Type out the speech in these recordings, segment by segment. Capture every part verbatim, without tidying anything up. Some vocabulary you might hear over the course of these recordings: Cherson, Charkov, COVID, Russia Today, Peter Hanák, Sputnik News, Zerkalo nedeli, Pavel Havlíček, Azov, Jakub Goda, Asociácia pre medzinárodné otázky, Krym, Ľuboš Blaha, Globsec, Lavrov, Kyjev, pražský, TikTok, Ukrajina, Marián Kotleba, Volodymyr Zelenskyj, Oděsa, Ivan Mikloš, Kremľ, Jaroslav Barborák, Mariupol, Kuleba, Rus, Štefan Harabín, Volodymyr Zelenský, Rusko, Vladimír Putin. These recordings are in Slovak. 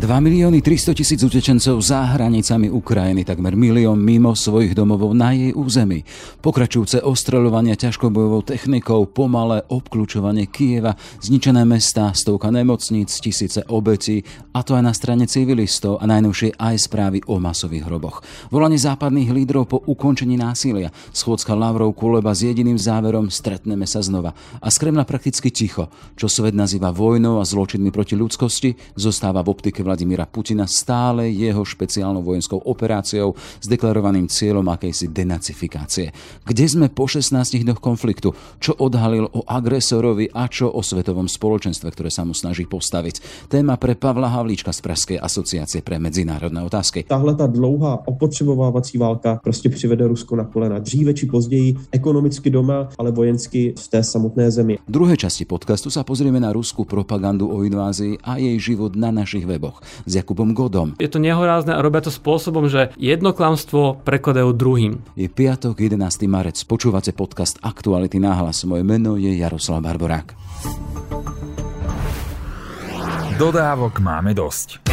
dva milióny tristotisíc utečencov za hranicami Ukrajiny, takmer milión mimo svojich domovov na jej území. Pokračujúce ostreľovania ťažkobojovou technikou, pomalé obkľúčovanie Kyjeva, zničené mestá, stovka nemocníc, tisíce obetí, a to aj na strane civilistov a najnovšie aj správy o masových hroboch. Volanie západných lídrov po ukončení násilia, schôdzka Lavrov Kuleba s jediným záverom: stretneme sa znova. A z Kremľa prakticky ticho, čo svet nazýva vojnou a zločinmi proti ľudskosti, zostáva v optike Vladimíra Putina stále jeho špeciálnou vojenskou operáciou s deklarovaným cieľom akejsi denacifikácie. Kde sme po šestnástich dňoch konfliktu? Čo odhalil o agresorovi a čo o svetovom spoločenstve, ktoré sa mu snaží postaviť? Téma pre Pavla Havlíčka z pražské Asociácie pre medzinárodné otázky. Tahle ta dlouhá opotřebovávací válka prostě přivede Rusko na kolena. Dříve či později, ekonomicky doma, ale vojensky v té samotné zemi. V druhej časti podcastu sa pozrieme na ruskú propagandu o invázii a jej život na našich weboch s Jakubom Godom. Je to nehorázne a robia to spôsobom, že jedno klamstvo prekladajú druhým. Je piatok, jedenásteho marca. Počúvate podcast Aktuality na hlas. Moje meno je Jaroslav Barborák. Dodávok máme dosť.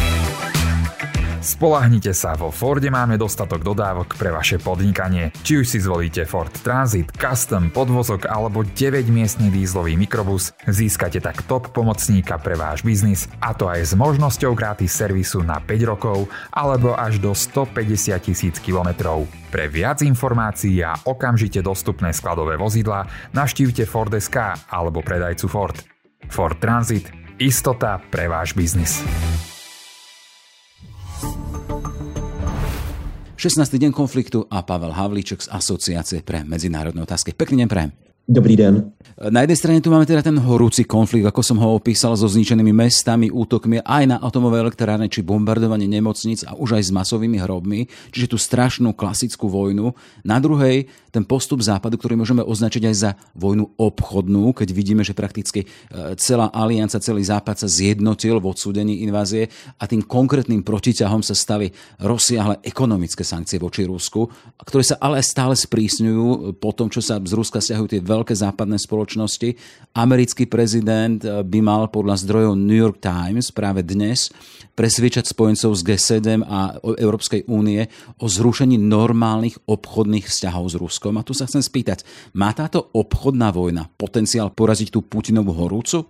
Spoľahnite sa, vo Forde máme dostatok dodávok pre vaše podnikanie. Či už si zvolíte Ford Transit, Custom, podvozok alebo deväťmiestny dízlový mikrobus, získate tak top pomocníka pre váš biznis, a to aj s možnosťou gratis servisu na päť rokov alebo až do stopäťdesiat tisíc kilometrov. Pre viac informácií a okamžite dostupné skladové vozidlá navštívte Ford es ká alebo predajcu Ford. Ford Transit. Istota pre váš biznis. šestnásty deň konfliktu a Pavel Havlíček z Asociácie pre medzinárodné otázky. Pekný deň prajem. Dobrý den. Na jednej strane tu máme teda ten horúci konflikt, ako som ho opísal, so zničenými mestami, útokmi aj na atomové elektrárne či bombardovanie nemocnic a už aj s masovými hrobmi, čiže tú strašnú klasickú vojnu. Na druhej ten postup západu, ktorý môžeme označiť aj za vojnu obchodnú, keď vidíme, že prakticky celá alianca, celý západ sa zjednotil v odsúdení invázie a tým konkrétnym protiťahom sa stali rozsiahle ekonomické sankcie voči Rusku, ktoré sa ale stále sprísňujú po tom, čo sa z Ruska stiahujú tie veľké západné spoločnosti. Americký prezident by mal podľa zdrojov New York Times práve dnes presviečať spojencov z gé sedem a Európskej únie o zrušení normálnych obchodných vzťahov s Ruskom. A tu sa chcem spýtať, má táto obchodná vojna potenciál poraziť tú Putinovu horúcu?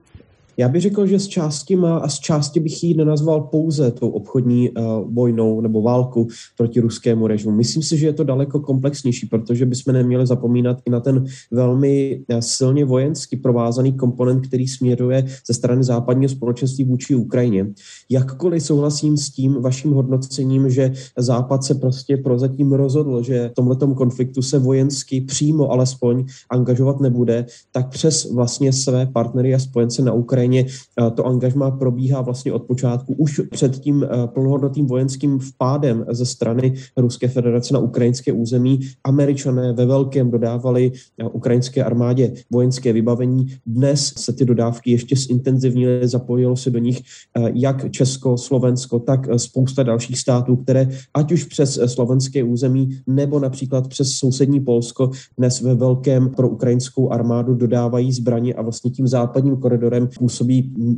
Já bych řekl, že z části má a z části bych ji nenazval pouze tou obchodní uh, vojnou nebo válku proti ruskému režimu. Myslím si, že je to daleko komplexnější, protože bychom neměli zapomínat i na ten velmi silně vojensky provázaný komponent, který směruje ze strany západního společenství vůči Ukrajině. Jakkoliv souhlasím s tím vaším hodnocením, že Západ se prostě prozatím rozhodl, že v tomhletom konfliktu se vojensky přímo alespoň angažovat nebude, tak přes vlastně své partnery a spojence na Ukrajině to angažmá probíhá vlastně od počátku, už před tím plnohodnotným vojenským vpádem ze strany Ruské federace na ukrajinské území. Američané ve velkém dodávali ukrajinské armádě vojenské vybavení. Dnes se ty dodávky ještě zintenzivnily, zapojilo se do nich jak Česko, Slovensko, tak spousta dalších států, které ať už přes slovenské území nebo například přes sousední Polsko dnes ve velkém pro ukrajinskou armádu dodávají zbraně a vlastně tím západním koridorem působí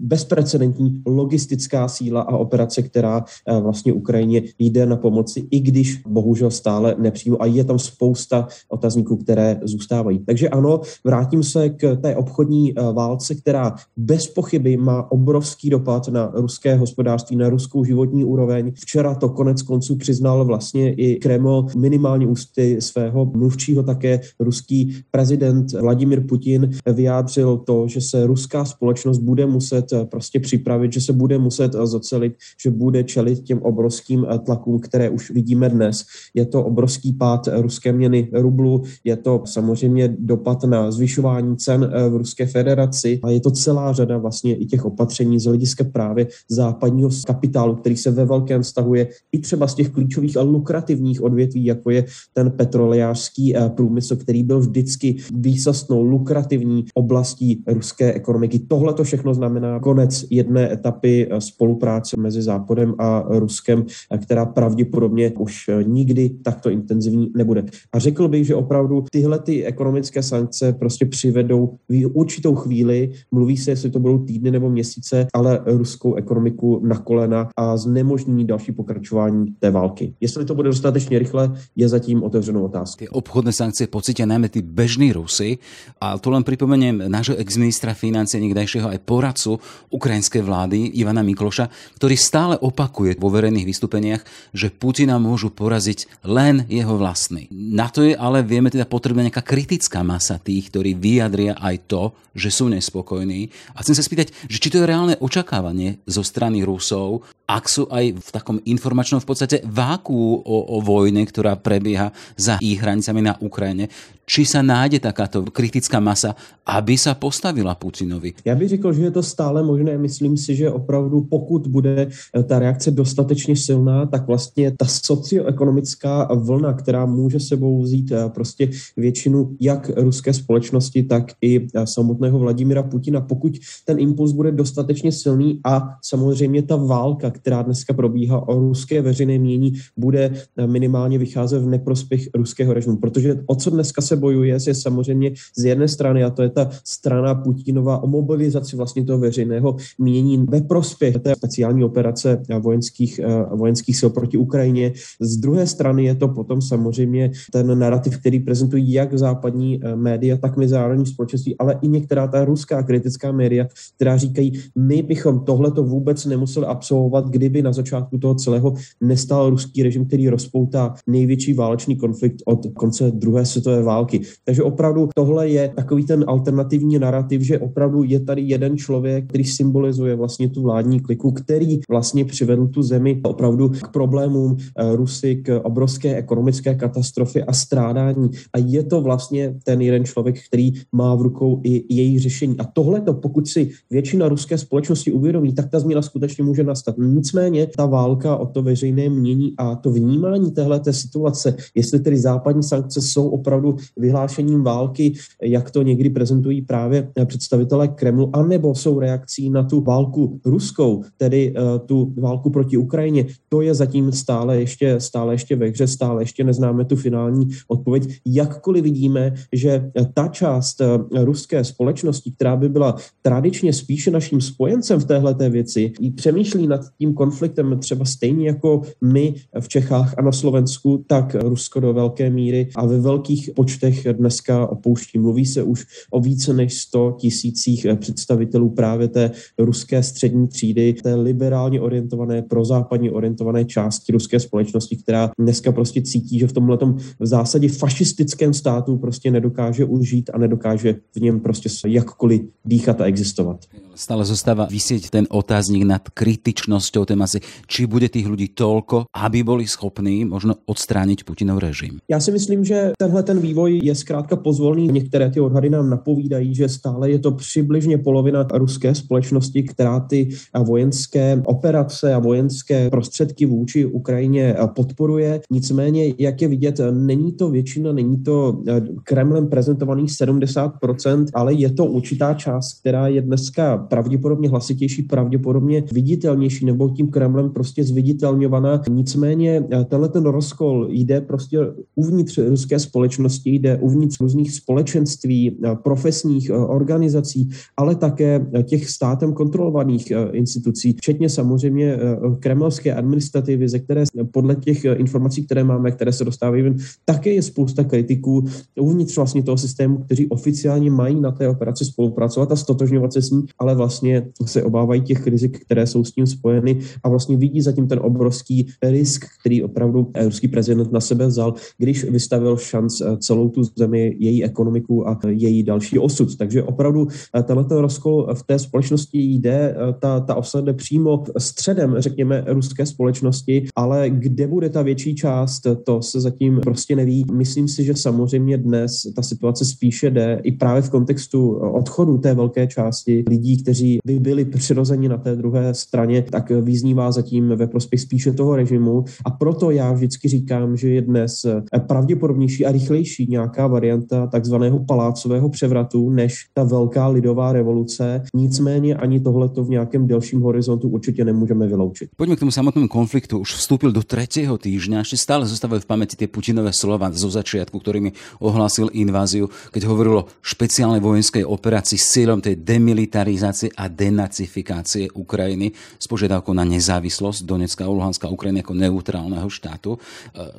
bezprecedentní logistická síla a operace, která vlastně Ukrajině jde na pomoci, i když bohužel stále nepřímo a je tam spousta otazníků, které zůstávají. Takže ano, vrátím se k té obchodní válce, která bez pochyby má obrovský dopad na ruské hospodářství, na ruskou životní úroveň. Včera to konec konců přiznal vlastně i Kreml, minimálně ústy svého mluvčího také ruský prezident Vladimír Putin vyjádřil to, že se ruská společnost bude muset prostě připravit, že se bude muset zocelit, že bude čelit těm obrovským tlakům, které už vidíme dnes. Je to obrovský pád ruské měny rublu, je to samozřejmě dopad na zvyšování cen v Ruské federaci a je to celá řada vlastně i těch opatření z hlediska právě západního kapitálu, který se ve velkém stahuje i třeba z těch klíčových a lukrativních odvětví, jako je ten petrolejářský průmysl, který byl vždycky výsostnou lukrativní oblastí ruské ekonomiky. Tohle to všechno znamená konec jedné etapy spolupráce mezi Západem a Ruskem, která pravděpodobně už nikdy takto intenzivní nebude. A řekl bych, že opravdu tyhle ty ekonomické sankce prostě přivedou v určitou chvíli, mluví se, jestli to budou týdny nebo měsíce, ale ruskou ekonomiku na kolena a znemožní další pokračování té války. Jestli to bude dostatečně rychle, je zatím otevřenou otázku. Ty obchodné sankcie pocítia najmä tí bežní Rusy, a to len pripomeniem nášho exministra financie niekdajšieho aj poradcu ukrajinskej vlády Ivana Mikloša, ktorý stále opakuje vo verejných vystúpeniach, že Putina môžu poraziť len jeho vlastní. Na to je ale, vieme teda, potrebná nejaká kritická masa tých, ktorí vyjadria aj to, že sú nespokojní. A chcem sa spýtať, že či to je reálne očakávanie zo strany Rusov, ak sú aj v takom informačnom v podstate vákuu o, o vojne, ktorá prebieha za ich hranicami na Ukrajine, či sa nájde takáto kritická masa, aby sa postavila Putinovi? Já bych řekl, že je to stále možné. Myslím si, že opravdu pokud bude ta reakce dostatečně silná, tak vlastně ta socioekonomická vlna, která může sebou vzít prostě většinu jak ruské společnosti, tak i samotného Vladimíra Putina, pokud ten impuls bude dostatečně silný a samozřejmě ta válka, která dneska probíhá o ruské veřejné mínění, bude minimálně vycházet v neprospěch ruského režimu. Protože o co dneska se bojuje, je samozřejmě z jedné strany, a to je ta strana Putinova o mobilizaci vlastně toho veřejného mínění ve prospěch té speciální operace vojenských, vojenských sil proti Ukrajině. Z druhé strany je to potom samozřejmě ten narrativ, který prezentují jak západní média, tak mezinárodní společenství, ale i některá ta ruská kritická média, která říkají, my bychom tohleto vůbec nemuseli absolvovat, kdyby na začátku toho celého nestál ruský režim, který rozpoutá největší válečný konflikt od konce druhé světové války. Takže opravdu tohle je takový ten alternativní narrativ, že opravdu je tady jeden člověk, který symbolizuje vlastně tu vládní kliku, který vlastně přivedl tu zemi opravdu k problémům Rusy, k obrovské ekonomické katastrofě a strádání. A je to vlastně ten jeden člověk, který má v rukou i její řešení. A tohleto, pokud si většina ruské společnosti uvědomí, tak ta změna skutečně může nastat. Nicméně ta válka o to veřejné mění a to vnímání téhleté situace, jestli tedy západní sankce jsou opravdu vyhlášením války, jak to někdy prezentují právě představitelé Kremlu, anebo jsou reakcí na tu válku ruskou, tedy tu válku proti Ukrajině. To je zatím stále ještě, stále ještě ve hře, stále ještě neznáme tu finální odpověď. Jakkoliv vidíme, že ta část ruské společnosti, která by byla tradičně spíše naším spojencem v téhleté věci, i přemýšlí nad tím konfliktem třeba stejně jako my v Čechách a na Slovensku, tak Rusko do velké míry a ve velkých počtech dneska opouští. Mluví se už o více než sto tisících představitelů právě té ruské střední třídy, té liberálně orientované, prozápadně orientované části ruské společnosti, která dneska prostě cítí, že v tomhletom v zásadě fašistickém státu prostě nedokáže užít a nedokáže v něm prostě jakkoliv dýchat a existovat. Stále zostáva vysieť ten otáznik nad kritičnosťou tej masy. Či bude tých ľudí toľko, aby boli schopní možno odstrániť Putinov režim? Já si myslím, že tenhle ten vývoj je zkrátka pozvolný. Některé ty odhady nám napovídají, že stále je to přibližně polovina ruské společnosti, která ty vojenské operace a vojenské prostředky vůči Ukrajině podporuje. Nicméně, jak je vidět, není to většina, není to Kremlem prezentovaných sedmdesát procent, ale je to určitá část, která je dneska pravděpodobně hlasitější, pravděpodobně viditelnější, nebo tím Kremlem prostě zviditelňovaná. Nicméně tenhle ten rozkol jde prostě uvnitř ruské společnosti, jde uvnitř různých společenství, profesních organizací, ale také těch státem kontrolovaných institucí, včetně samozřejmě kremlské administrativy, ze které podle těch informací, které máme, které se dostávají ven, také je spousta kritiků uvnitř vlastně toho systému, kteří oficiálně mají na té operaci spolupracovat a stotožňovat se s ní, ale vlastně se obávají těch rizik, které jsou s tím spojeny a vlastně vidí zatím ten obrovský risk, který opravdu ruský prezident na sebe vzal, když vystavil šanc celou tu zemi, její ekonomiku a její další osud. Takže opravdu tenhle rozkol v té společnosti jde, ta, ta osa jde přímo středem, řekněme, ruské společnosti, ale kde bude ta větší část, to se zatím prostě neví. Myslím si, že samozřejmě dnes ta situace spíše jde i právě v kontextu odchodu té velké části lidí, kteří by byli přirozeně na té druhé straně, tak vyznívá zatím ve prospěch spíše toho režimu. A proto já vždycky říkám, že je dnes pravděpodobnější a rychlejší nějaká varianta takzvaného palácového převratu než ta velká lidová revoluce. Nicméně ani tohleto v nějakém delším horizontu určitě nemůžeme vyloučit. Pojďme k tomu samotnému konfliktu. Už vstúpil do tretieho týždňa, ešte stále zostávajú v pamäti tie Putinové slova zo začiatku, ktorými ohlásil inváziu, keď hovorilo o špeciálnej vojenskej operácii s cieľom tej demilitarizácie a denacifikácie Ukrajiny s požiadavkou na nezávislosť Donetská a Luhanská Ukrajina ako neutrálneho štátu.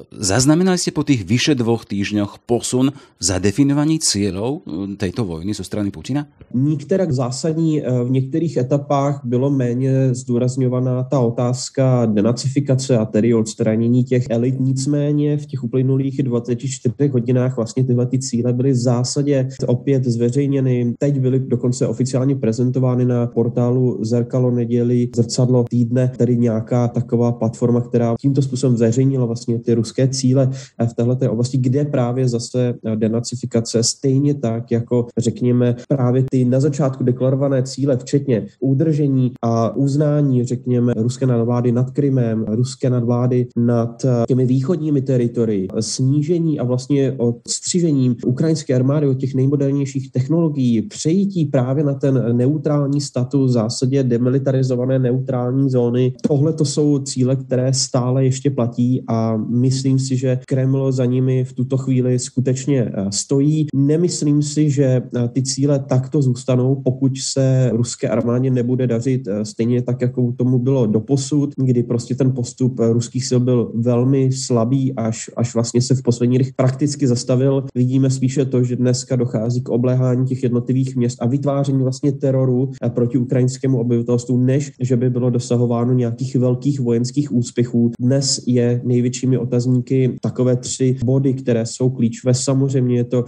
Zaznamenali ste po tých vyše dvoch týždňoch posun v zadefinovaní cieľov tejto vojny zo strany Putina? Nikterak zásadní, v některých etapách bylo méně zdůrazňovaná ta otázka denacifikace a tedy odstranění těch elit. Nicméně v těch uplynulých dvadsaťštyri hodinách vlastně tyhle ty cíle byly v zásadě opět zveřejněny. Teď byly dokonce oficiálně prezentovány na portálu Zerkalo nedeli, zrcadlo týdne, tedy nějaká taková platforma, která tímto způsobem zveřejnila vlastně ty ruské cíle v téhleté oblasti, kde právě zase denacifikace stejně tak, jako řekněme právě ty na začátku deklarované cíle, včetně udržení a uznání, řekněme, ruské nadvlády nad Krymem, ruské nadvlády nad těmi východními teritorii, snížení a vlastně odstřižením ukrajinské armády od těch nejmodernějších technologií, přejítí právě na ten neutrální status, v zásadě demilitarizované neutrální zóny. Tohle to jsou cíle, které stále ještě platí a myslím si, že Kreml za nimi v tuto chvíli skutečně stojí. Nemyslím si, že ty cíle takto zůstanou, pokud se ruské armádě nebude dařit stejně tak, jako tomu bylo doposud, kdy prostě ten postup ruských sil byl velmi slabý, až, až vlastně se v posledních prakticky zastavil. Vidíme spíše to, že dneska dochází k obléhání těch jednotlivých měst a vytváření vlastně teroru proti ukrajinskému obyvatelstvu, než že by bylo dosahováno nějakých velkých vojenských úspěchů. Dnes je největšími otazníky takové tři body, které jsou klíčové. Samozřejmě je to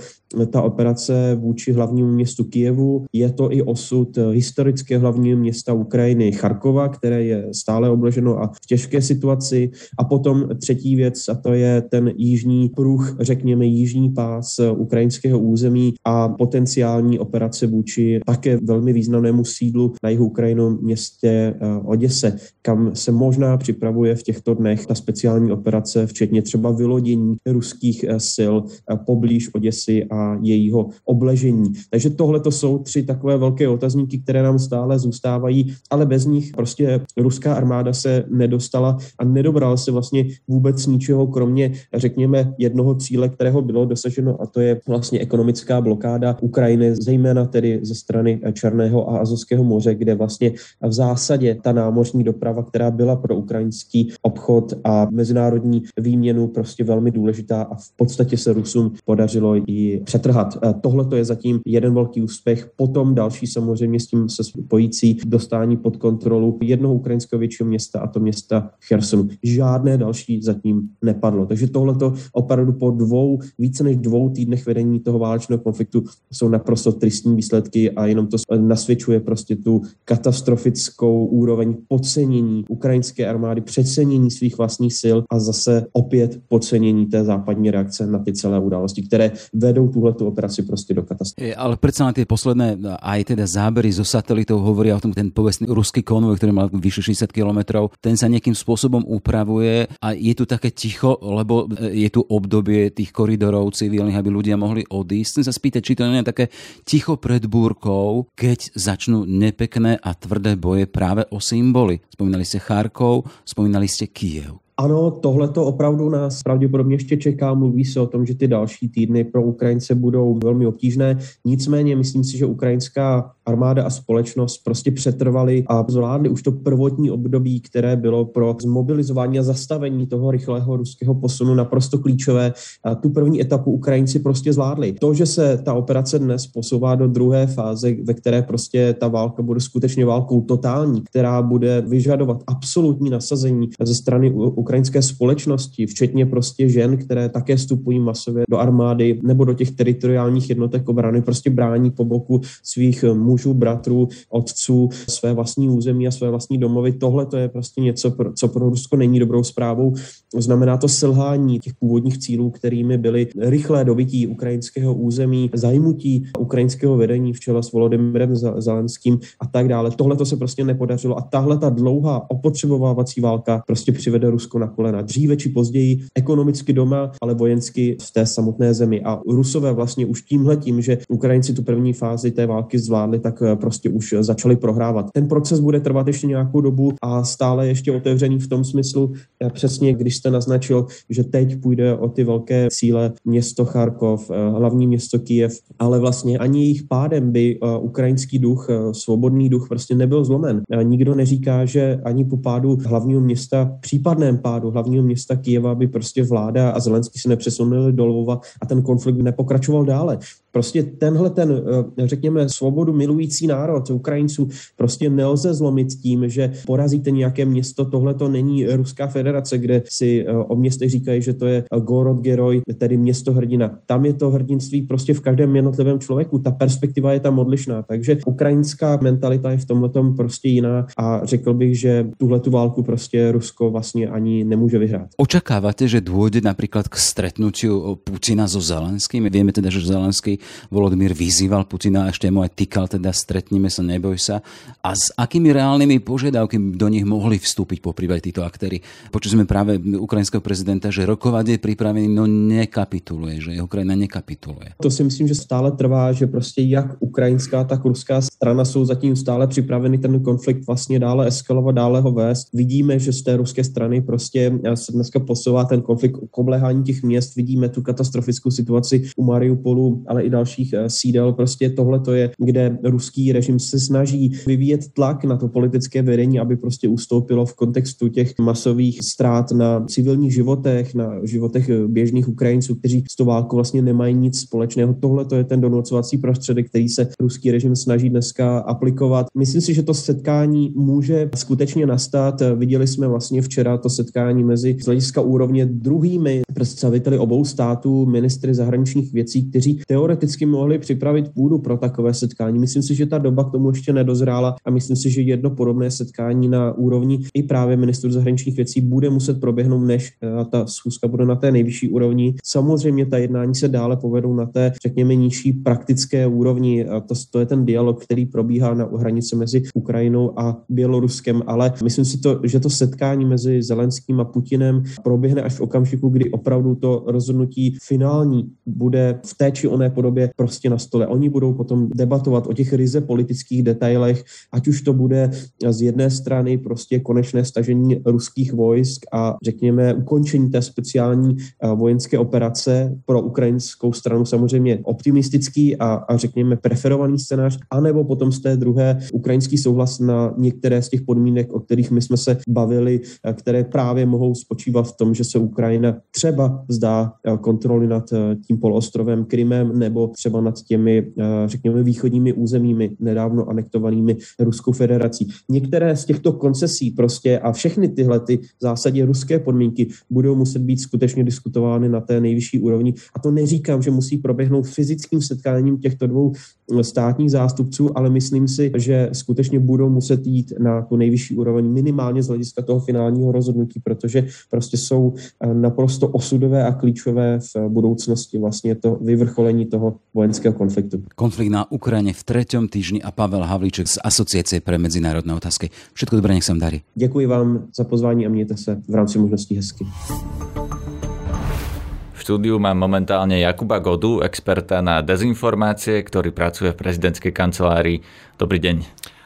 ta operace vůči hlavnímu městu Kyjevu, je to i osud historické hlavního města Ukrajiny Charkova, které je stále obloženo a v těžké situaci. A potom třetí věc, a to je ten jižní pruh, řekněme jižní pás ukrajinského území a potenciální operace vůči také velmi významnému sídlu na jihu Ukrajinu městě Oděse, kam se možná připravuje v těchto dnech ta speciální operace, včetně třeba vylodění ruských sil poblíž Oděsy a jejího obležení. Takže tohle to jsou tři takové velké otazníky, které nám stále zůstávají, ale bez nich prostě ruská armáda se nedostala a nedobrala se vlastně vůbec ničeho, kromě, řekněme, jednoho cíle, kterého bylo dosaženo, a to je vlastně ekonomická blokáda Ukrajiny, zejména tedy ze strany Černého a Azovského moře, kde vlastně v zásadě ta námořní doprava, která byla pro ukrajinský obchod a mezinárodní výměnu prostě velmi důležitá a v podstatě se Rusům podařilo ji přetrhat. Tohle to je zatím jeden velký úspěch, potom další samozřejmě s tím se spojící dostání pod kontrolu jednoho ukrajinského většího města, a to města Chersonu. Žádné další zatím nepadlo. Takže tohleto opravdu po dvou, více než dvou týdnech vedení toho válečného konfliktu jsou naprosto tristní výsledky a jenom to nasvědčuje prostě tu katastrofickou úroveň podcenění ukrajinské armády, přecenění svých vlastních sil a zase opět podcenění té západní reakce na ty celé události, které vedou tuhletu operaci prostě do katastrofy. Ale predsa na tie posledné aj teda zábery zo satelitov hovoria o tom, ten povestný ruský konvoj, ktorý mal vyše šesťdesiat kilometrov, ten sa nejakým spôsobom upravuje a je tu také ticho, lebo je tu obdobie tých koridorov civilných, aby ľudia mohli odísť. Chcem sa spýtať, či to nie je také ticho pred búrkou, keď začnú nepekné a tvrdé boje práve o symboly. Spomínali ste Charkov, spomínali ste Kyjev. Ano, tohleto opravdu nás pravděpodobně ještě čeká. Mluví se o tom, že ty další týdny pro Ukrajince budou velmi obtížné. Nicméně myslím si, že ukrajinská armáda a společnost prostě přetrvaly a zvládly už to prvotní období, které bylo pro zmobilizování a zastavení toho rychlého ruského posunu naprosto klíčové. A tu první etapu Ukrajinci prostě zvládli. To, že se ta operace dnes posouvá do druhé fáze, ve které prostě ta válka bude skutečně válkou totální, která bude vyžadovat absolutní nasazení ze strany ukrajinské společnosti, včetně prostě žen, které také vstupují masově do armády nebo do těch teritoriálních jednotek obrany, prostě brání po boku svých mužů, bratrů, otců, své vlastní území a své vlastní domovy. Tohle to je prostě něco, co pro Rusko není dobrou zprávou. Znamená to selhání těch původních cílů, kterými byly rychlé dobytí ukrajinského území, zajmutí ukrajinského vedení v čele s Volodymyrem Zelenským a tak dále. Tohle to se prostě nepodařilo a tahle ta dlouhá opotřebovávací válka prostě přivede Rusko na kolena. Dříve či později ekonomicky doma, ale vojensky v té samotné zemi. A Rusové vlastně už tímhletím, že Ukrajinci tu první fázi té války zvládli, tak prostě už začali prohrávat. Ten proces bude trvat ještě nějakou dobu a stále ještě otevřený v tom smyslu, přesně když jste naznačil, že teď půjde o ty velké cíle město Charkov, hlavní město Kyjev, ale vlastně ani jejich pádem by ukrajinský duch, svobodný duch prostě nebyl zlomen. Nikdo neříká, že ani po pádu hlavního města, případném pádu hlavního města Kyjeva by prostě vláda a Zelenský se nepřesunuli do Lvova a ten konflikt nepokračoval dále. Prostě tenhle ten, řekněme, svobodu milující národ Ukrajinců prostě nelze zlomit tím, že porazíte nějaké město. Tohle to není Ruská federace, kde si o městech říkají, že to je Gorod Geroj, tedy město hrdina. Tam je to hrdinství prostě v každém jednotlivém člověku. Ta perspektiva je tam odlišná. Takže ukrajinská mentalita je v tomhletom prostě jiná a řekl bych, že tuhletu válku prostě Rusko vlastně ani nemůže vyhrát. Očakávate, že dôjde napríklad k stretnutiu Putina so Zelenským? Vieme teda, že Zelenský Volodymyr vyzýval Putina a ešte mu aj týkal, teda stretnime sa, neboj sa. A s akými reálnymi požiadavkami do nich mohli vstúpiť popríbade títo aktéri? Počuli sme práve ukrajinského prezidenta, že rokovať je pripravený, no nekapituluje, že Ukrajina nekapituluje. To si myslím, že stále trvá, že prostě jak ukrajinská, tak ruská strana sú zatím stále pripravení ten konflikt vlastně dále eskalovat, dále ho vést. Vidíme, že z té ruské strany prostě se dneska posouvá ten konflikt k obléhání těch měst, vidíme tu katastrofickou situaci u Mariupolu, ale i dalších sídel. Prostě tohle to je, kde ruský režim se snaží vyvíjet tlak na to politické vedení, aby prostě ustoupilo v kontextu těch masových ztrát na civilních životech, na životech běžných Ukrajinců, kteří s tou válkou vlastně nemají nic společného. Tohle to je ten donucovací prostředek, který se ruský režim snaží dneska aplikovat. Myslím si, že to setkání může skutečně nastat. Viděli jsme vlastně včera to setkání mezi z hlediska úrovně druhými představiteli obou států, ministry zahraničních věcí, kteří teoreticky mohli připravit půdu pro takové setkání. Myslím si, že ta doba k tomu ještě nedozrála a myslím si, že jedno podobné setkání na úrovni i právě ministrů zahraničních věcí bude muset proběhnout, než ta schůzka bude na té nejvyšší úrovni. Samozřejmě ta jednání se dále povedou na té, řekněme, nižší praktické úrovni. To, to je ten dialog, který probíhá na hranici mezi Ukrajinou a Běloruskem, ale myslím si, to, že to setkání mezi Zelenským a Putinem proběhne až v okamžiku, kdy opravdu to rozhodnutí finální bude v té či oné podobě prostě na stole. Oni budou potom debatovat o těch ryze politických detailech, ať už to bude z jedné strany prostě konečné stažení ruských vojsk a řekněme ukončení té speciální vojenské operace, pro ukrajinskou stranu samozřejmě optimistický a, a řekněme preferovaný scénář, anebo potom z té druhé ukrajinský souhlas na některé z těch podmínek, o kterých my jsme se bavili, které právě mohou spočívat v tom, že se Ukrajina třeba vzdá kontroly nad tím poloostrovem Krymem nebo třeba nad těmi, řekněme, východními územími nedávno anektovanými Ruskou federací. Některé z těchto koncesí prostě a všechny tyhle ty v zásadě ruské podmínky budou muset být skutečně diskutovány na té nejvyšší úrovni. A to neříkám, že musí proběhnout fyzickým setkáním těchto dvou státních zástupců, ale myslím si, že skutečně budou muset jít na tu nejvyšší úroveň minimálně z hlediska toho finálního rozhodnutí, protože prostě jsou naprosto osudové a klíčové v budoucnosti vlastně to vyvrcholení toho vojenského konfliktu. Konflikt na Ukrajine v treťom týždni a Pavel Havlíček z Asociácie pre medzinárodné otázky. Všetko dobré, nech sa vám darí. Ďakujem vám za pozvání a mějte se v rámci možností hezky. V štúdiu mám momentálne Jakuba Godu, experta na dezinformácie, ktorý pracuje v prezidentskej kancelárii. Dobrý deň.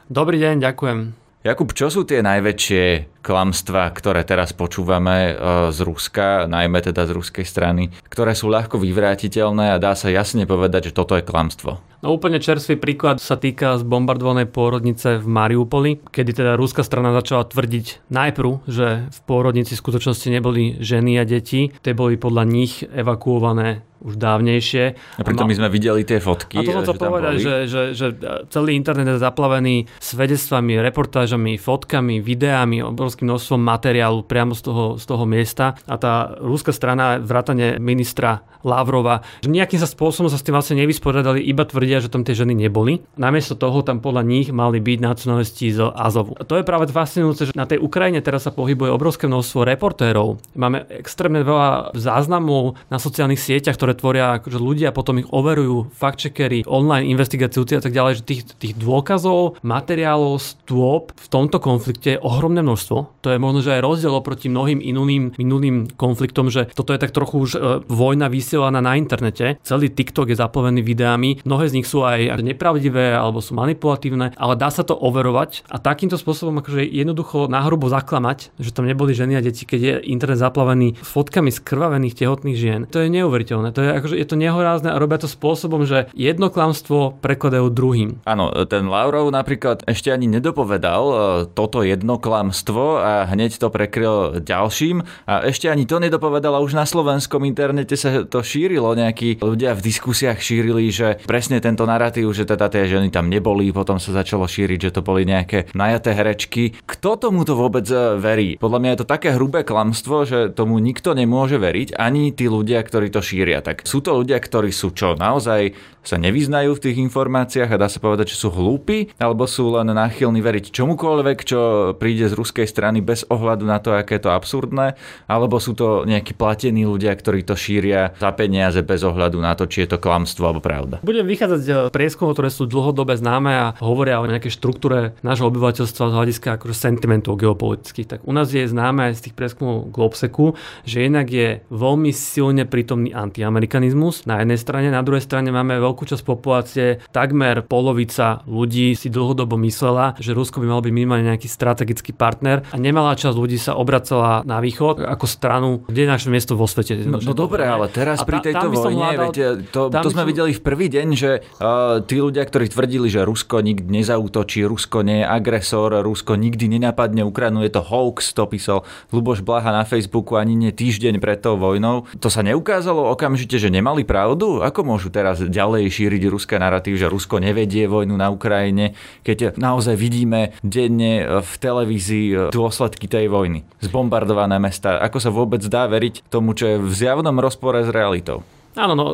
Dobrý deň, ďakujem. Jakub, čo sú tie najväčšie klamstvá, ktoré teraz počúvame z Ruska, najmä teda z ruskej strany, ktoré sú ľahko vyvrátiteľné a dá sa jasne povedať, že toto je klamstvo? No úplne čerstvý príklad sa týka zbombardovanej pôrodnice v Mariupoli, kedy teda ruská strana začala tvrdiť najprv, že v pôrodnici v skutočnosti neboli ženy a deti, tie boli podľa nich evakuované už dávnejšie. A preto a ma... my sme videli tie fotky. A to som chcel povedať, že, že, že celý internet je zaplavený svedectvami, reportážami, fotkami, videami, obrovské obrovským množstvom materiálu priamo z toho, z toho miesta a tá ruská strana, vrátane ministra Lavrova, že nejakým sa spôsobom sa s tým vlastne nevysporiadali, iba tvrdia, že tam tie ženy neboli. Namiesto toho tam podľa nich mali byť nacionalisti z Azovu. To je práve fascinujúce, že na tej Ukrajine teraz sa pohybuje obrovské množstvo reportérov. Máme extrémne veľa záznamov na sociálnych sieťach, ktoré tvoria, že ľudia potom ich overujú, fact-checkeri, online investigáciu a tak ďalej, že tých, tých dôkazov, materiálov, stôp v tomto konflikte je ohromné množstvo. To je možno, že aj rozdiel oproti mnohým iným minulým konfliktom, že toto je tak trochu už vojna vysielaná na internete. Celý TikTok je zaplavený videami, mnohé z nich sú aj nepravdivé alebo sú manipulatívne, ale dá sa to overovať a takýmto spôsobom akože jednoducho nahrubo zaklamať, že tam neboli ženy a deti, keď je internet zaplavený fotkami skrvavených tehotných žien. To je neuveriteľné. To je akože je to nehorázne a robia to spôsobom, že jedno klamstvo prekladajú druhým. Áno, ten Lavrov napríklad ešte ani nedopovedal toto jedno klamstvo a hneď to prekryl ďalším a ešte ani to nedopovedal a už na slovenskom internete sa to šírilo, nejakí ľudia v diskusiách šírili, že presne tento narratív, že teda tie ženy tam neboli, potom sa začalo šíriť, že to boli nejaké najaté herečky. Kto tomu to vôbec verí? Podľa mňa je to také hrubé klamstvo, že tomu nikto nemôže veriť, ani tí ľudia, ktorí to šíria. Tak sú to ľudia, ktorí sú čo naozaj sa nevyznajú v tých informáciách a dá sa povedať, že sú hlúpi, alebo sú len náchylní veriť čomukoľvek, čo príde z ruskej strany bez ohľadu na to, aké je to absurdné, alebo sú to nejakí platení ľudia, ktorí to šíria za peniaze bez ohľadu na to, či je to klamstvo alebo pravda. Budem vychádzať z prieskumov, ktoré sú dlhodobé známe a hovoria o nejakej štruktúre nášho obyvateľstva z hľadiska akože sentimentov geopolitických. Tak u nás je známe z tých prieskumov Globseku, že inak je veľmi silne prítomný antiamerikanizmus. Na jednej strane, na druhej strane máme veľkú časť populácie, takmer polovica ľudí si dlhodobo myslela, že Rusko by malo byť minimálne nejaký strategický partner a nemalá časť ľudí sa obracala na východ ako stranu, kde je naše miesto vo svete. No, no dobre, ale teraz a pri tejto vojne, hľadal, viete, to, to sme som... videli v prvý deň, že uh, tí ľudia, ktorí tvrdili, že Rusko nikdy nezautočí, Rusko nie je agresor, Rusko nikdy nenapadne Ukrajinu, je to hoax, to písal Ľuboš Blaha na Facebooku ani nie týždeň pred tou vojnou. To sa neukázalo okamžite, že nemali pravdu? Ako môžu teraz ďalej šíriť ruské narratív, že Rusko nevedie vojnu na Ukrajine, keď naozaj vidíme denne v televízii dôsledky tej vojny, zbombardované mesta. Ako sa vôbec dá veriť tomu, čo je v zjavnom rozpore s realitou? Áno, no,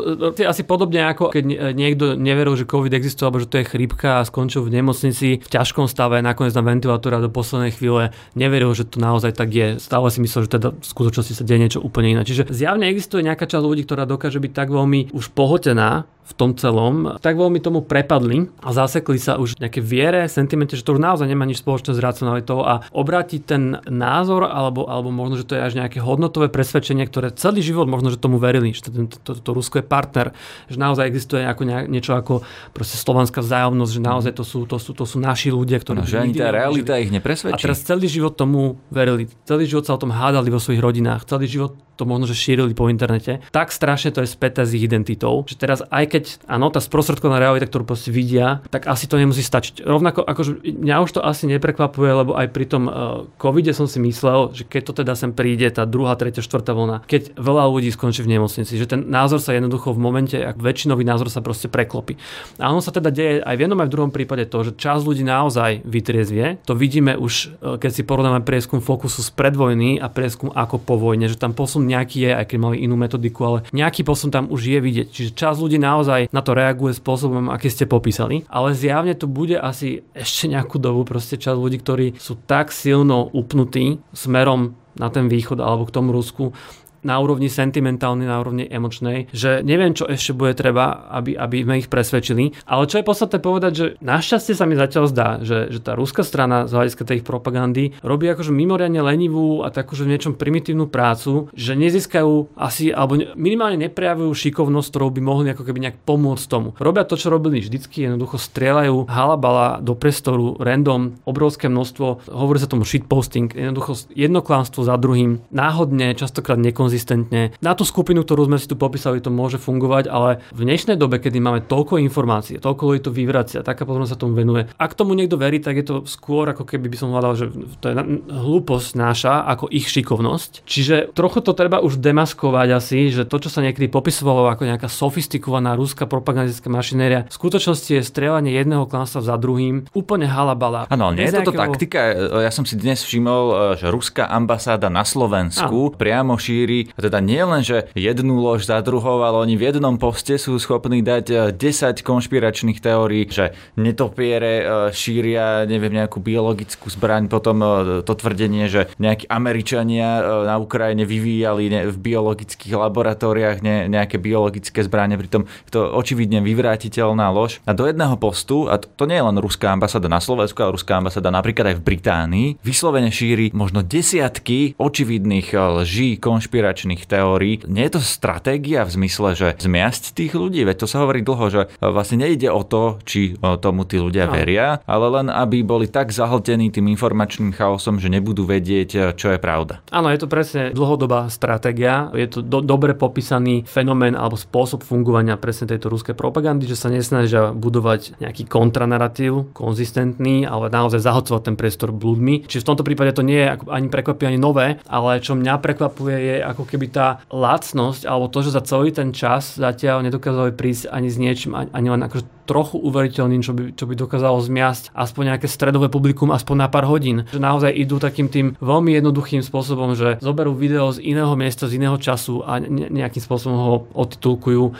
asi podobne ako keď niekto neveril, že COVID existuje, alebo že to je chrípka a skončil v nemocnici v ťažkom stave, nakoniec na ventilátora do poslednej chvíle neveril, že to naozaj tak je. Stále si myslel, že teda v skutočnosti sa deje niečo úplne iné. Čiže zjavne existuje nejaká časť ľudí, ktorá dokáže byť tak veľmi už pohotená v tom celom, tak veľmi tomu prepadli a zasekli sa už nejaké viere, sentimente, že to už naozaj nemá nič spoločné s racionalitou a obrátiť ten názor alebo, alebo možno, že to je až nejaké hodnotové presvedčenie, ktoré celý život možno, že tomu verili, že to, to, to Rusko je partner, že naozaj existuje ako ne, niečo ako proste slovanská vzájomnosť, že naozaj to sú, to sú, to sú naši ľudia, ktorí... No, že ani tá realita ich nepresvedčí. A teraz celý život tomu verili, celý život sa o tom hádali vo svojich rodinách, celý život to možno, že šírili po internete. Tak strašne to je späté s ich identitou, že teraz aj keď áno, tá sprostredkovaná realita, ktorú proste vidia, tak asi to nemusí stačiť. Rovnako akože mňa už to asi neprekvapuje, lebo aj pri tom uh, covide som si myslel, že keď to teda sem príde, tá druhá, tretia, štvrtá vlna, keď veľa ľudí skončí v nemocnici, že ten názor sa jednoducho v momente, ak väčšinový názor sa proste preklopí. A ono sa teda deje aj v jednom aj v druhom prípade to, že časť ľudí naozaj vytriezvie. To vidíme už, uh, keď si porovnáme prieskum Fokusu z predvojny a prieskum ako po vojne, že tam posun nejaký je, aj keď mali inú metodiku, ale nejaký posun tam už je vidieť. Čiže časť ľudí naozaj na to reaguje spôsobom, aký ste popísali, ale zjavne to bude asi ešte nejakú dobu proste časť ľudí, ktorí sú tak silno upnutí smerom na ten východ alebo k tomu Rusku, na úrovni sentimentálnej, na úrovni emočnej, že neviem, čo ešte bude treba, aby, aby sme ich presvedčili. Ale čo je podstatné povedať, že našťastie sa mi zatiaľ zdá, že, že tá ruská strana z hľadiska tej ich propagandy robí akože mimoriadne lenivú a takúže v niečom primitívnu prácu, že nezískajú asi, alebo minimálne neprejavujú šikovnosť, ktorou by mohli ako keby nejak pomôcť tomu. Robia to, čo robili vždycky, jednoducho strieľajú halabala do priestoru, random, obrovské množstvo, hovorí sa tomu shitposting, jednoducho jedno klamstvo za druhým, náhodne, častokrát nekonzistentné. konzistentne. Na tú skupinu, ktorú sme si tu popísali, to môže fungovať, ale v dnešnej dobe, kedy máme toľko informácií, toľko ľudí to vyvracia, taká pozornosť sa tomu venuje. Ak tomu niekto verí, tak je to skôr ako keby by som hľadal, že to je hlúposť naša ako ich šikovnosť. Čiže trochu to treba už demaskovať asi, že to, čo sa niekedy popisovalo ako nejaká sofistikovaná ruská propagandistická mašinéria, v skutočnosti je strieľanie jedného klanstva za druhým, úplne halabala. Áno, nie je to nejakého... taktika. Ja som si dnes všimol, že ruská ambasáda na Slovensku Áno. priamo šíri, teda nie len že jednu lož za druhou, ale oni v jednom poste sú schopní dať desať konšpiračných teórií, že netopiere šíria, neviem, nejakú biologickú zbraň, potom to tvrdenie, že nejakí Američania na Ukrajine vyvíjali v biologických laboratóriách nejaké biologické zbrane, pritom to očividne vyvrátiteľná lož. A do jedného postu, a to nie je len ruská ambasáda na Slovensku, ale ruská ambasáda napríklad aj v Británii, vyslovene šíri možno desiatky očividných lží, konšpiračných teórií. Nie je to stratégia v zmysle, že zmiasť tých ľudí, veď to sa hovorí dlho, že vlastne nejde o to, či tomu tí ľudia no. veria, ale len aby boli tak zahltení tým informačným chaosom, že nebudú vedieť, čo je pravda. Áno, je to presne dlhodobá stratégia, je to do- dobre popísaný fenomén alebo spôsob fungovania presne tejto ruskej propagandy, že sa nesnažia budovať nejaký kontranaratív, konzistentný, ale naozaj zahlcovať ten priestor blúdmi. Čiže v tomto prípade to nie je ani prekvapuje, ani nové, ale čo mňa prekvapuje je ako keby tá lacnosť alebo to, že za celý ten čas zatiaľ nedokázali prísť ani s niečím, ani len akože trochu uveriteľným, čo by, čo by dokázalo zmiasť aspoň nejaké stredové publikum aspoň na pár hodín. Že naozaj idú takým tým veľmi jednoduchým spôsobom, že zoberú video z iného miesta, z iného času a ne, nejakým spôsobom ho odtitulkujú,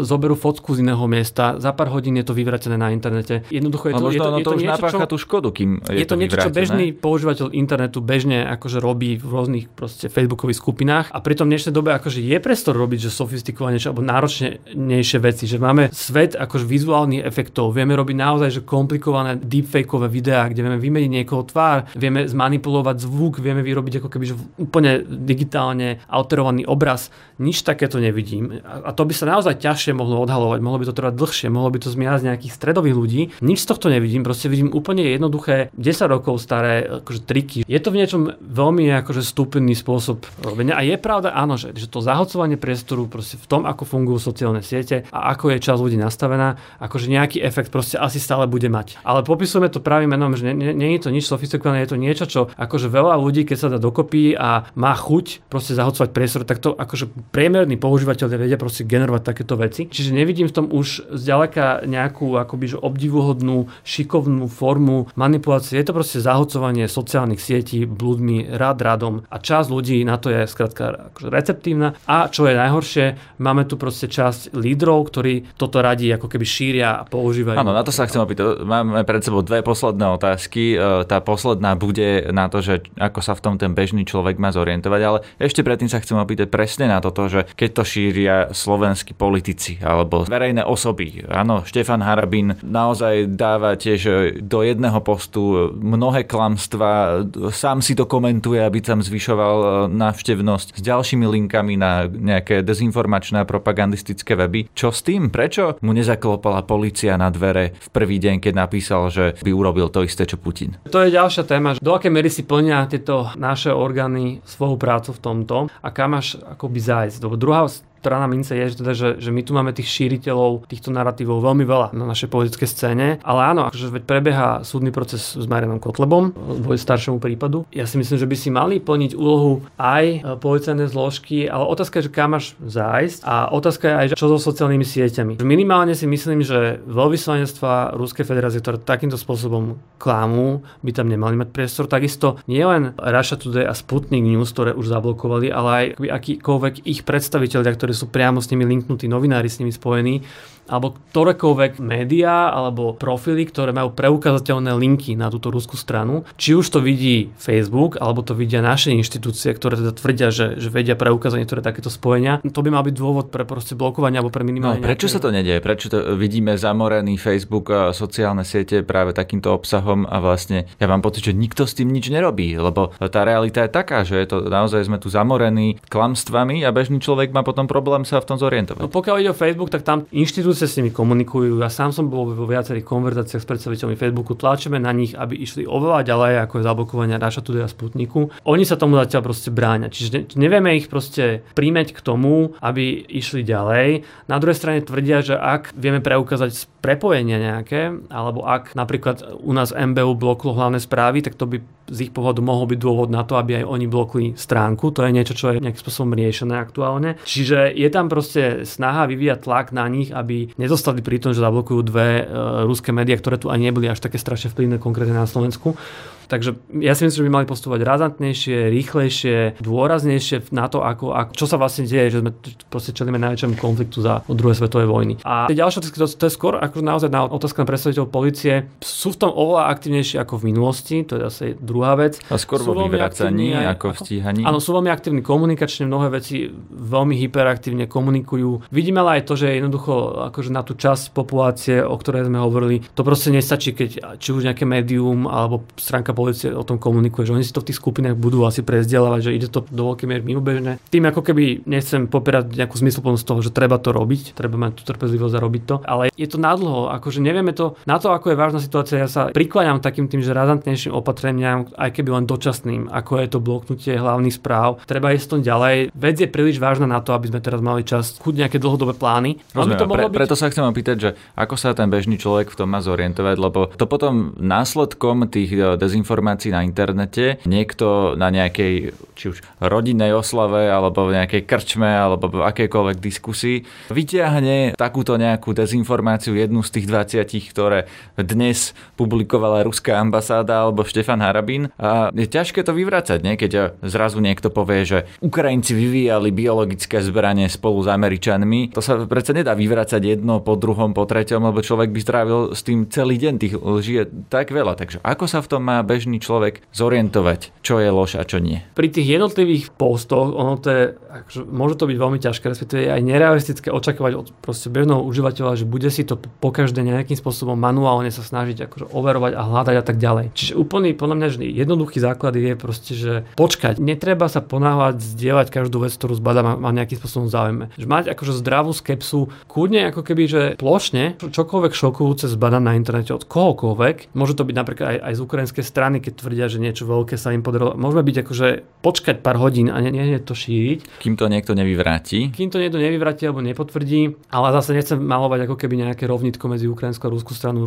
zoberú fotku z iného miesta, za pár hodín je to vyvratené na internete. Jednoducho je to, je to, je to, je to niečo, čo, tú škodu, kým je, je to, to niečo, čo bežný používateľ internetu bežne akože robí v rôznych proste facebookových skupinách a pritom v dnešnej dobe akože je prestor robiť že sofistikovanejšie alebo náročnejšie veci, že máme svet akože vizuálnych efektov, vieme robiť naozaj že komplikované deepfakeové videá, kde vieme vymeniť niekoho tvár, vieme zmanipulovať zvuk, vieme vyrobiť ako keby že úplne digitálne alterovaný obraz. Nič takéto nevidím. A to by sa naozaj ťažšie mohlo odhalovať, mohlo by to trvať dlhšie, mohlo by to zmiasť nejakých stredových ľudí. Nič z tohto nevidím, proste vidím úplne jednoduché desať rokov staré akože triky. Je to v niečom veľmi akože stupidný spôsob robenia a je pravda áno, že, že to zahlcovanie priestoru proste v tom, ako fungujú sociálne siete a ako je časť ľudí nastavená, akože nejaký efekt proste asi stále bude mať. Ale popisujeme to pravým menom, že nie, nie je to nič sofistikované, je to niečo, čo akože veľa ľudí, keď sa dá dokopy a má chuť proste zahlcovať priestor, tak to akože priemerný používateľ vedia proste generovať takéto veci. Čiže nevidím v tom už zďaleka nejakú akoby že obdivuhodnú, šikovnú formu manipulácie. Je to proste zahlcovanie sociálnych sietí blúdmi, rád radom a časť ľudí na to je skrátka akože receptívna. A čo je najhoršie, máme tu proste časť lídrov, ktorí toto radi ako keby šíria a používajú. Áno, na to sa chcem opýtať. Máme pred sebou dve posledné otázky. Tá posledná bude na to, že ako sa v tom ten bežný človek má zorientovať, ale ešte predtým sa chcem opýtať presne na toto, že keď to šíria slovenskí politici alebo verejné osoby. Áno, Štefan Harabín naozaj dáva tiež do jedného postu mnohé klamstvá, sám si to komentuje, aby tam zvyšoval návštevnosť s ďalšími linkami na nejaké dezinformačné a propagandistické weby. Čo s tým? Prečo mu nezaklopala polícia na dvere v prvý deň, keď napísal, že by urobil to isté, čo Putin? To je ďalšia téma, do akej miery si plnia tieto naše orgány svoju prácu v tomto a kam až akoby zájsť. Druhá strana mince je, že, teda, že, že my tu máme tých šíriteľov týchto naratívov veľmi veľa na našej politickej scéne, ale áno, akože veď prebieha súdny proces s Marianom Kotlebom kvôli staršiemu prípadu. Ja si myslím, že by si mali plniť úlohu aj policajné zložky, ale otázka je, že kam máš zájsť a otázka je aj, čo so sociálnymi sieťami. Minimálne si myslím, že veľvyslanectvá Ruskej federácie, ktoré takýmto spôsobom klamú, by tam nemali mať priestor. Takisto nielen Russia Today a Sputnik News, ktoré už zablokovali, ale aj akýkoľvek ich predstaviteľia, ktorí sú priamo s nimi linknutí, novinári s nimi spojení, alebo ktorékoľvek médiá alebo profily, ktoré majú preukázateľné linky na túto ruskú stranu. Či už to vidí Facebook, alebo to vidia naše inštitúcie, ktoré teda tvrdia, že, že vedia preukázať niektoré takéto spojenia. To by mal byť dôvod pre proste blokovanie alebo pre minimálne. No, prečo nejaké... sa to nedieje? Prečo to vidíme zamorený Facebook a sociálne siete práve takýmto obsahom a vlastne ja mám pocit, že nikto s tým nič nerobí, lebo tá realita je taká, že je to naozaj sme tu zamorení klamstvami a bežný človek má potom problém sa v tom zorientovať. No, pokiaľ ide o Facebook, tak tam inštitúcie vynikajúce s nimi komunikujú. Ja sám som bol vo viacerých konverzáciách s predstaviteľmi Facebooku. Tlačíme na nich, aby išli oveľa ďalej, ako je zablokovanie Russia Today a Sputniku. Oni sa tomu zatiaľ proste bráňa. Čiže ne, nevieme ich proste príjmeť k tomu, aby išli ďalej. Na druhej strane tvrdia, že ak vieme preukázať prepojenia nejaké, alebo ak napríklad u nás em bé ú bloklo hlavné správy, tak to by z ich pohľadu mohol byť dôvod na to, aby aj oni blokli stránku. To je niečo, čo je nejakým spôsobom riešené aktuálne. Čiže je tam proste snaha vyvíjať tlak na nich, aby nezostali pri tom, že zablokujú dve e, ruské médiá, ktoré tu ani neboli až také strašne vplyvné konkrétne na Slovensku. Takže ja si myslím, že by mali postupovať razantnejšie, rýchlejšie, dôraznejšie na to, ako, ako čo sa vlastne deje, že sme proste čelíme najväčšiemu konfliktu za druhej svetovej vojny. A tie ďalšie otázky, to, to je skôr ako naozaj na otázka na predstaviteľov polície, sú v tom oveľa aktivnejší ako v minulosti, to je zase druhá vec. A skôr vo vyvracaní ako v stíhaní. Áno, sú veľmi aktívni komunikačne, mnohé veci veľmi hyperaktívne komunikujú. Vidíme ale aj to, že jednoducho akože na tú časť populácie, o ktorej sme hovorili, to proste nestačí, keď či už nejaké médium alebo stránka polície o tom komunikuje, že oni si to v tých skupinách budú asi prezdieľavať, že ide to do veľkej miery mimobežné. Tým ako keby nechcem popierať nejakú zmysluplnosť toho, že treba to robiť, treba mať tú trpezlivosť a robiť to, ale je to nadlho, akože nevieme to, na to, ako je vážna situácia, ja sa prikláňam takým tým, že razantnejším opatreniam, aj keby len dočasným, ako je to bloknutie hlavných správ, treba ísť to ďalej. Vec je príliš vážna na to, aby sme teraz mali čas chuť nejaké dlhodobé plány. Rozumiem, to pre, byť... preto sa chcem opýtať, že ako sa ten bežný človek v tom má zorientovať, lebo to potom následkom tých dezinformácií informácií na internete. Niekto na nejakej, či už rodinnej oslave, alebo v nejakej krčme, alebo v akejkoľvek diskusii vyťahne takúto nejakú dezinformáciu, jednu z tých dvadsiatich, ktoré dnes publikovala ruská ambasáda alebo Štefan Harabín. A je ťažké to vyvracať, nie? Keď zrazu niekto povie, že Ukrajinci vyvíjali biologické zbranie spolu s Američanmi. To sa predsa nedá vyvracať jedno po druhom, po treťom, lebo človek by strávil s tým celý deň, tých lží je tak veľa. Takže ako sa v tom má bežný človek zorientovať, čo je lož a čo nie? Pri tých jednotlivých postoch, ono to je, akože, môže to byť veľmi ťažké, respektíve aj nerealistické očakávať od proste bežného užívateľa, že bude si to pokaždé nejakým spôsobom manuálne sa snažiť akože overovať a hľadať a tak ďalej. Čiže úplný, podľa mňa, že jednoduchý základ je proste, že počkať, netreba sa ponáhľať, zdieľať každú vec, ktorú zbadá má, má nejakým spôsobom záujme. Že mať akože zdravú skepsu, kľudne ako keby, že plošne čokoľvek šokujúce zbadá na internete od kohokoľvek, môže to byť napríklad aj, aj z ukrajinskej strany, keď tvrdia, že niečo veľké sa im podarilo. Môžeme byť akože počkať pár hodín a nie, nie to šíriť. Kým to niekto nevyvráti. Kým to niekto nevyvráti alebo nepotvrdí, ale zase nechcem malovať ako keby nejaké rovnitko medzi ukrajinskou a ruskou stranu.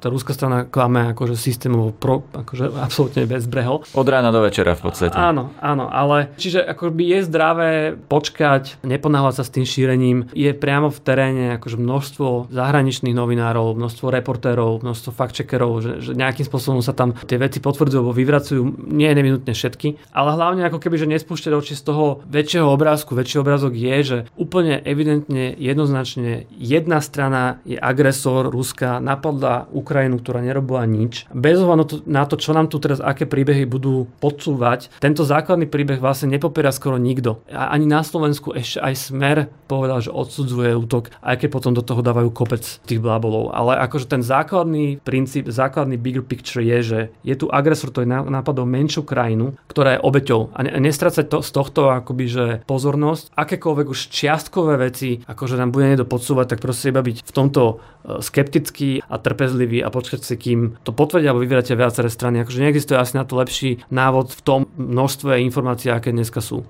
Tá ruská strana klame akože systémov pro, akože absolútne bez breho. Od rána do večera v podstate. A, áno, áno, ale čiže akoby je zdravé počkať, neponáhľať sa s tým šírením. Je priamo v teréne akože množstvo zahraničných novinárov, množstvo reportérov, množstvo fact-checkerov, že, že nejakým spôsobom sa tam tie veci potvrdzujú alebo vyvracujú, nie nevinutne všetky, ale hlavne ako keby, že nespúšťať oči z toho väčšieho obrázku. Väčší obrázok je, že úplne evidentne, jednoznačne jedna strana je agresor, Ruska napadla Ukrajinu, ktorá nerobila nič. Bez ohľadu na to, čo nám tu teraz, aké príbehy budú podsúvať, tento základný príbeh vlastne nepopiera skoro nikto. A ani na Slovensku ešte aj Smer povedal, že odsudzuje útok, aj keď potom do toho dávajú kopec tých blábolov. Ale akože ten základný princíp, základný bigger picture je, že je tu agresor, ktorý napadol menšiu krajinu, ktorá je obeťou. A nestrácať to z tohto akoby, že pozornosť. Akékoľvek už čiastkové veci, akože nám bude niekto podsúvať, tak proste iba byť v tomto skeptický a trpezlivý a počkať si, kým to potvrdia alebo vyvieráte viaceré strany. Akože neexistuje asi na to lepší návod v tom množstve informácií, aké dneska sú.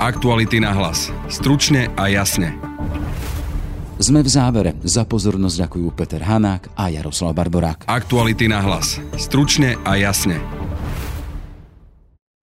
Aktuality na hlas. Stručne a jasne. Sme v závere. Za pozornosť ďakujú Peter Hanák a Jaroslav Barborák. Aktuality na hlas. Stručne a jasne.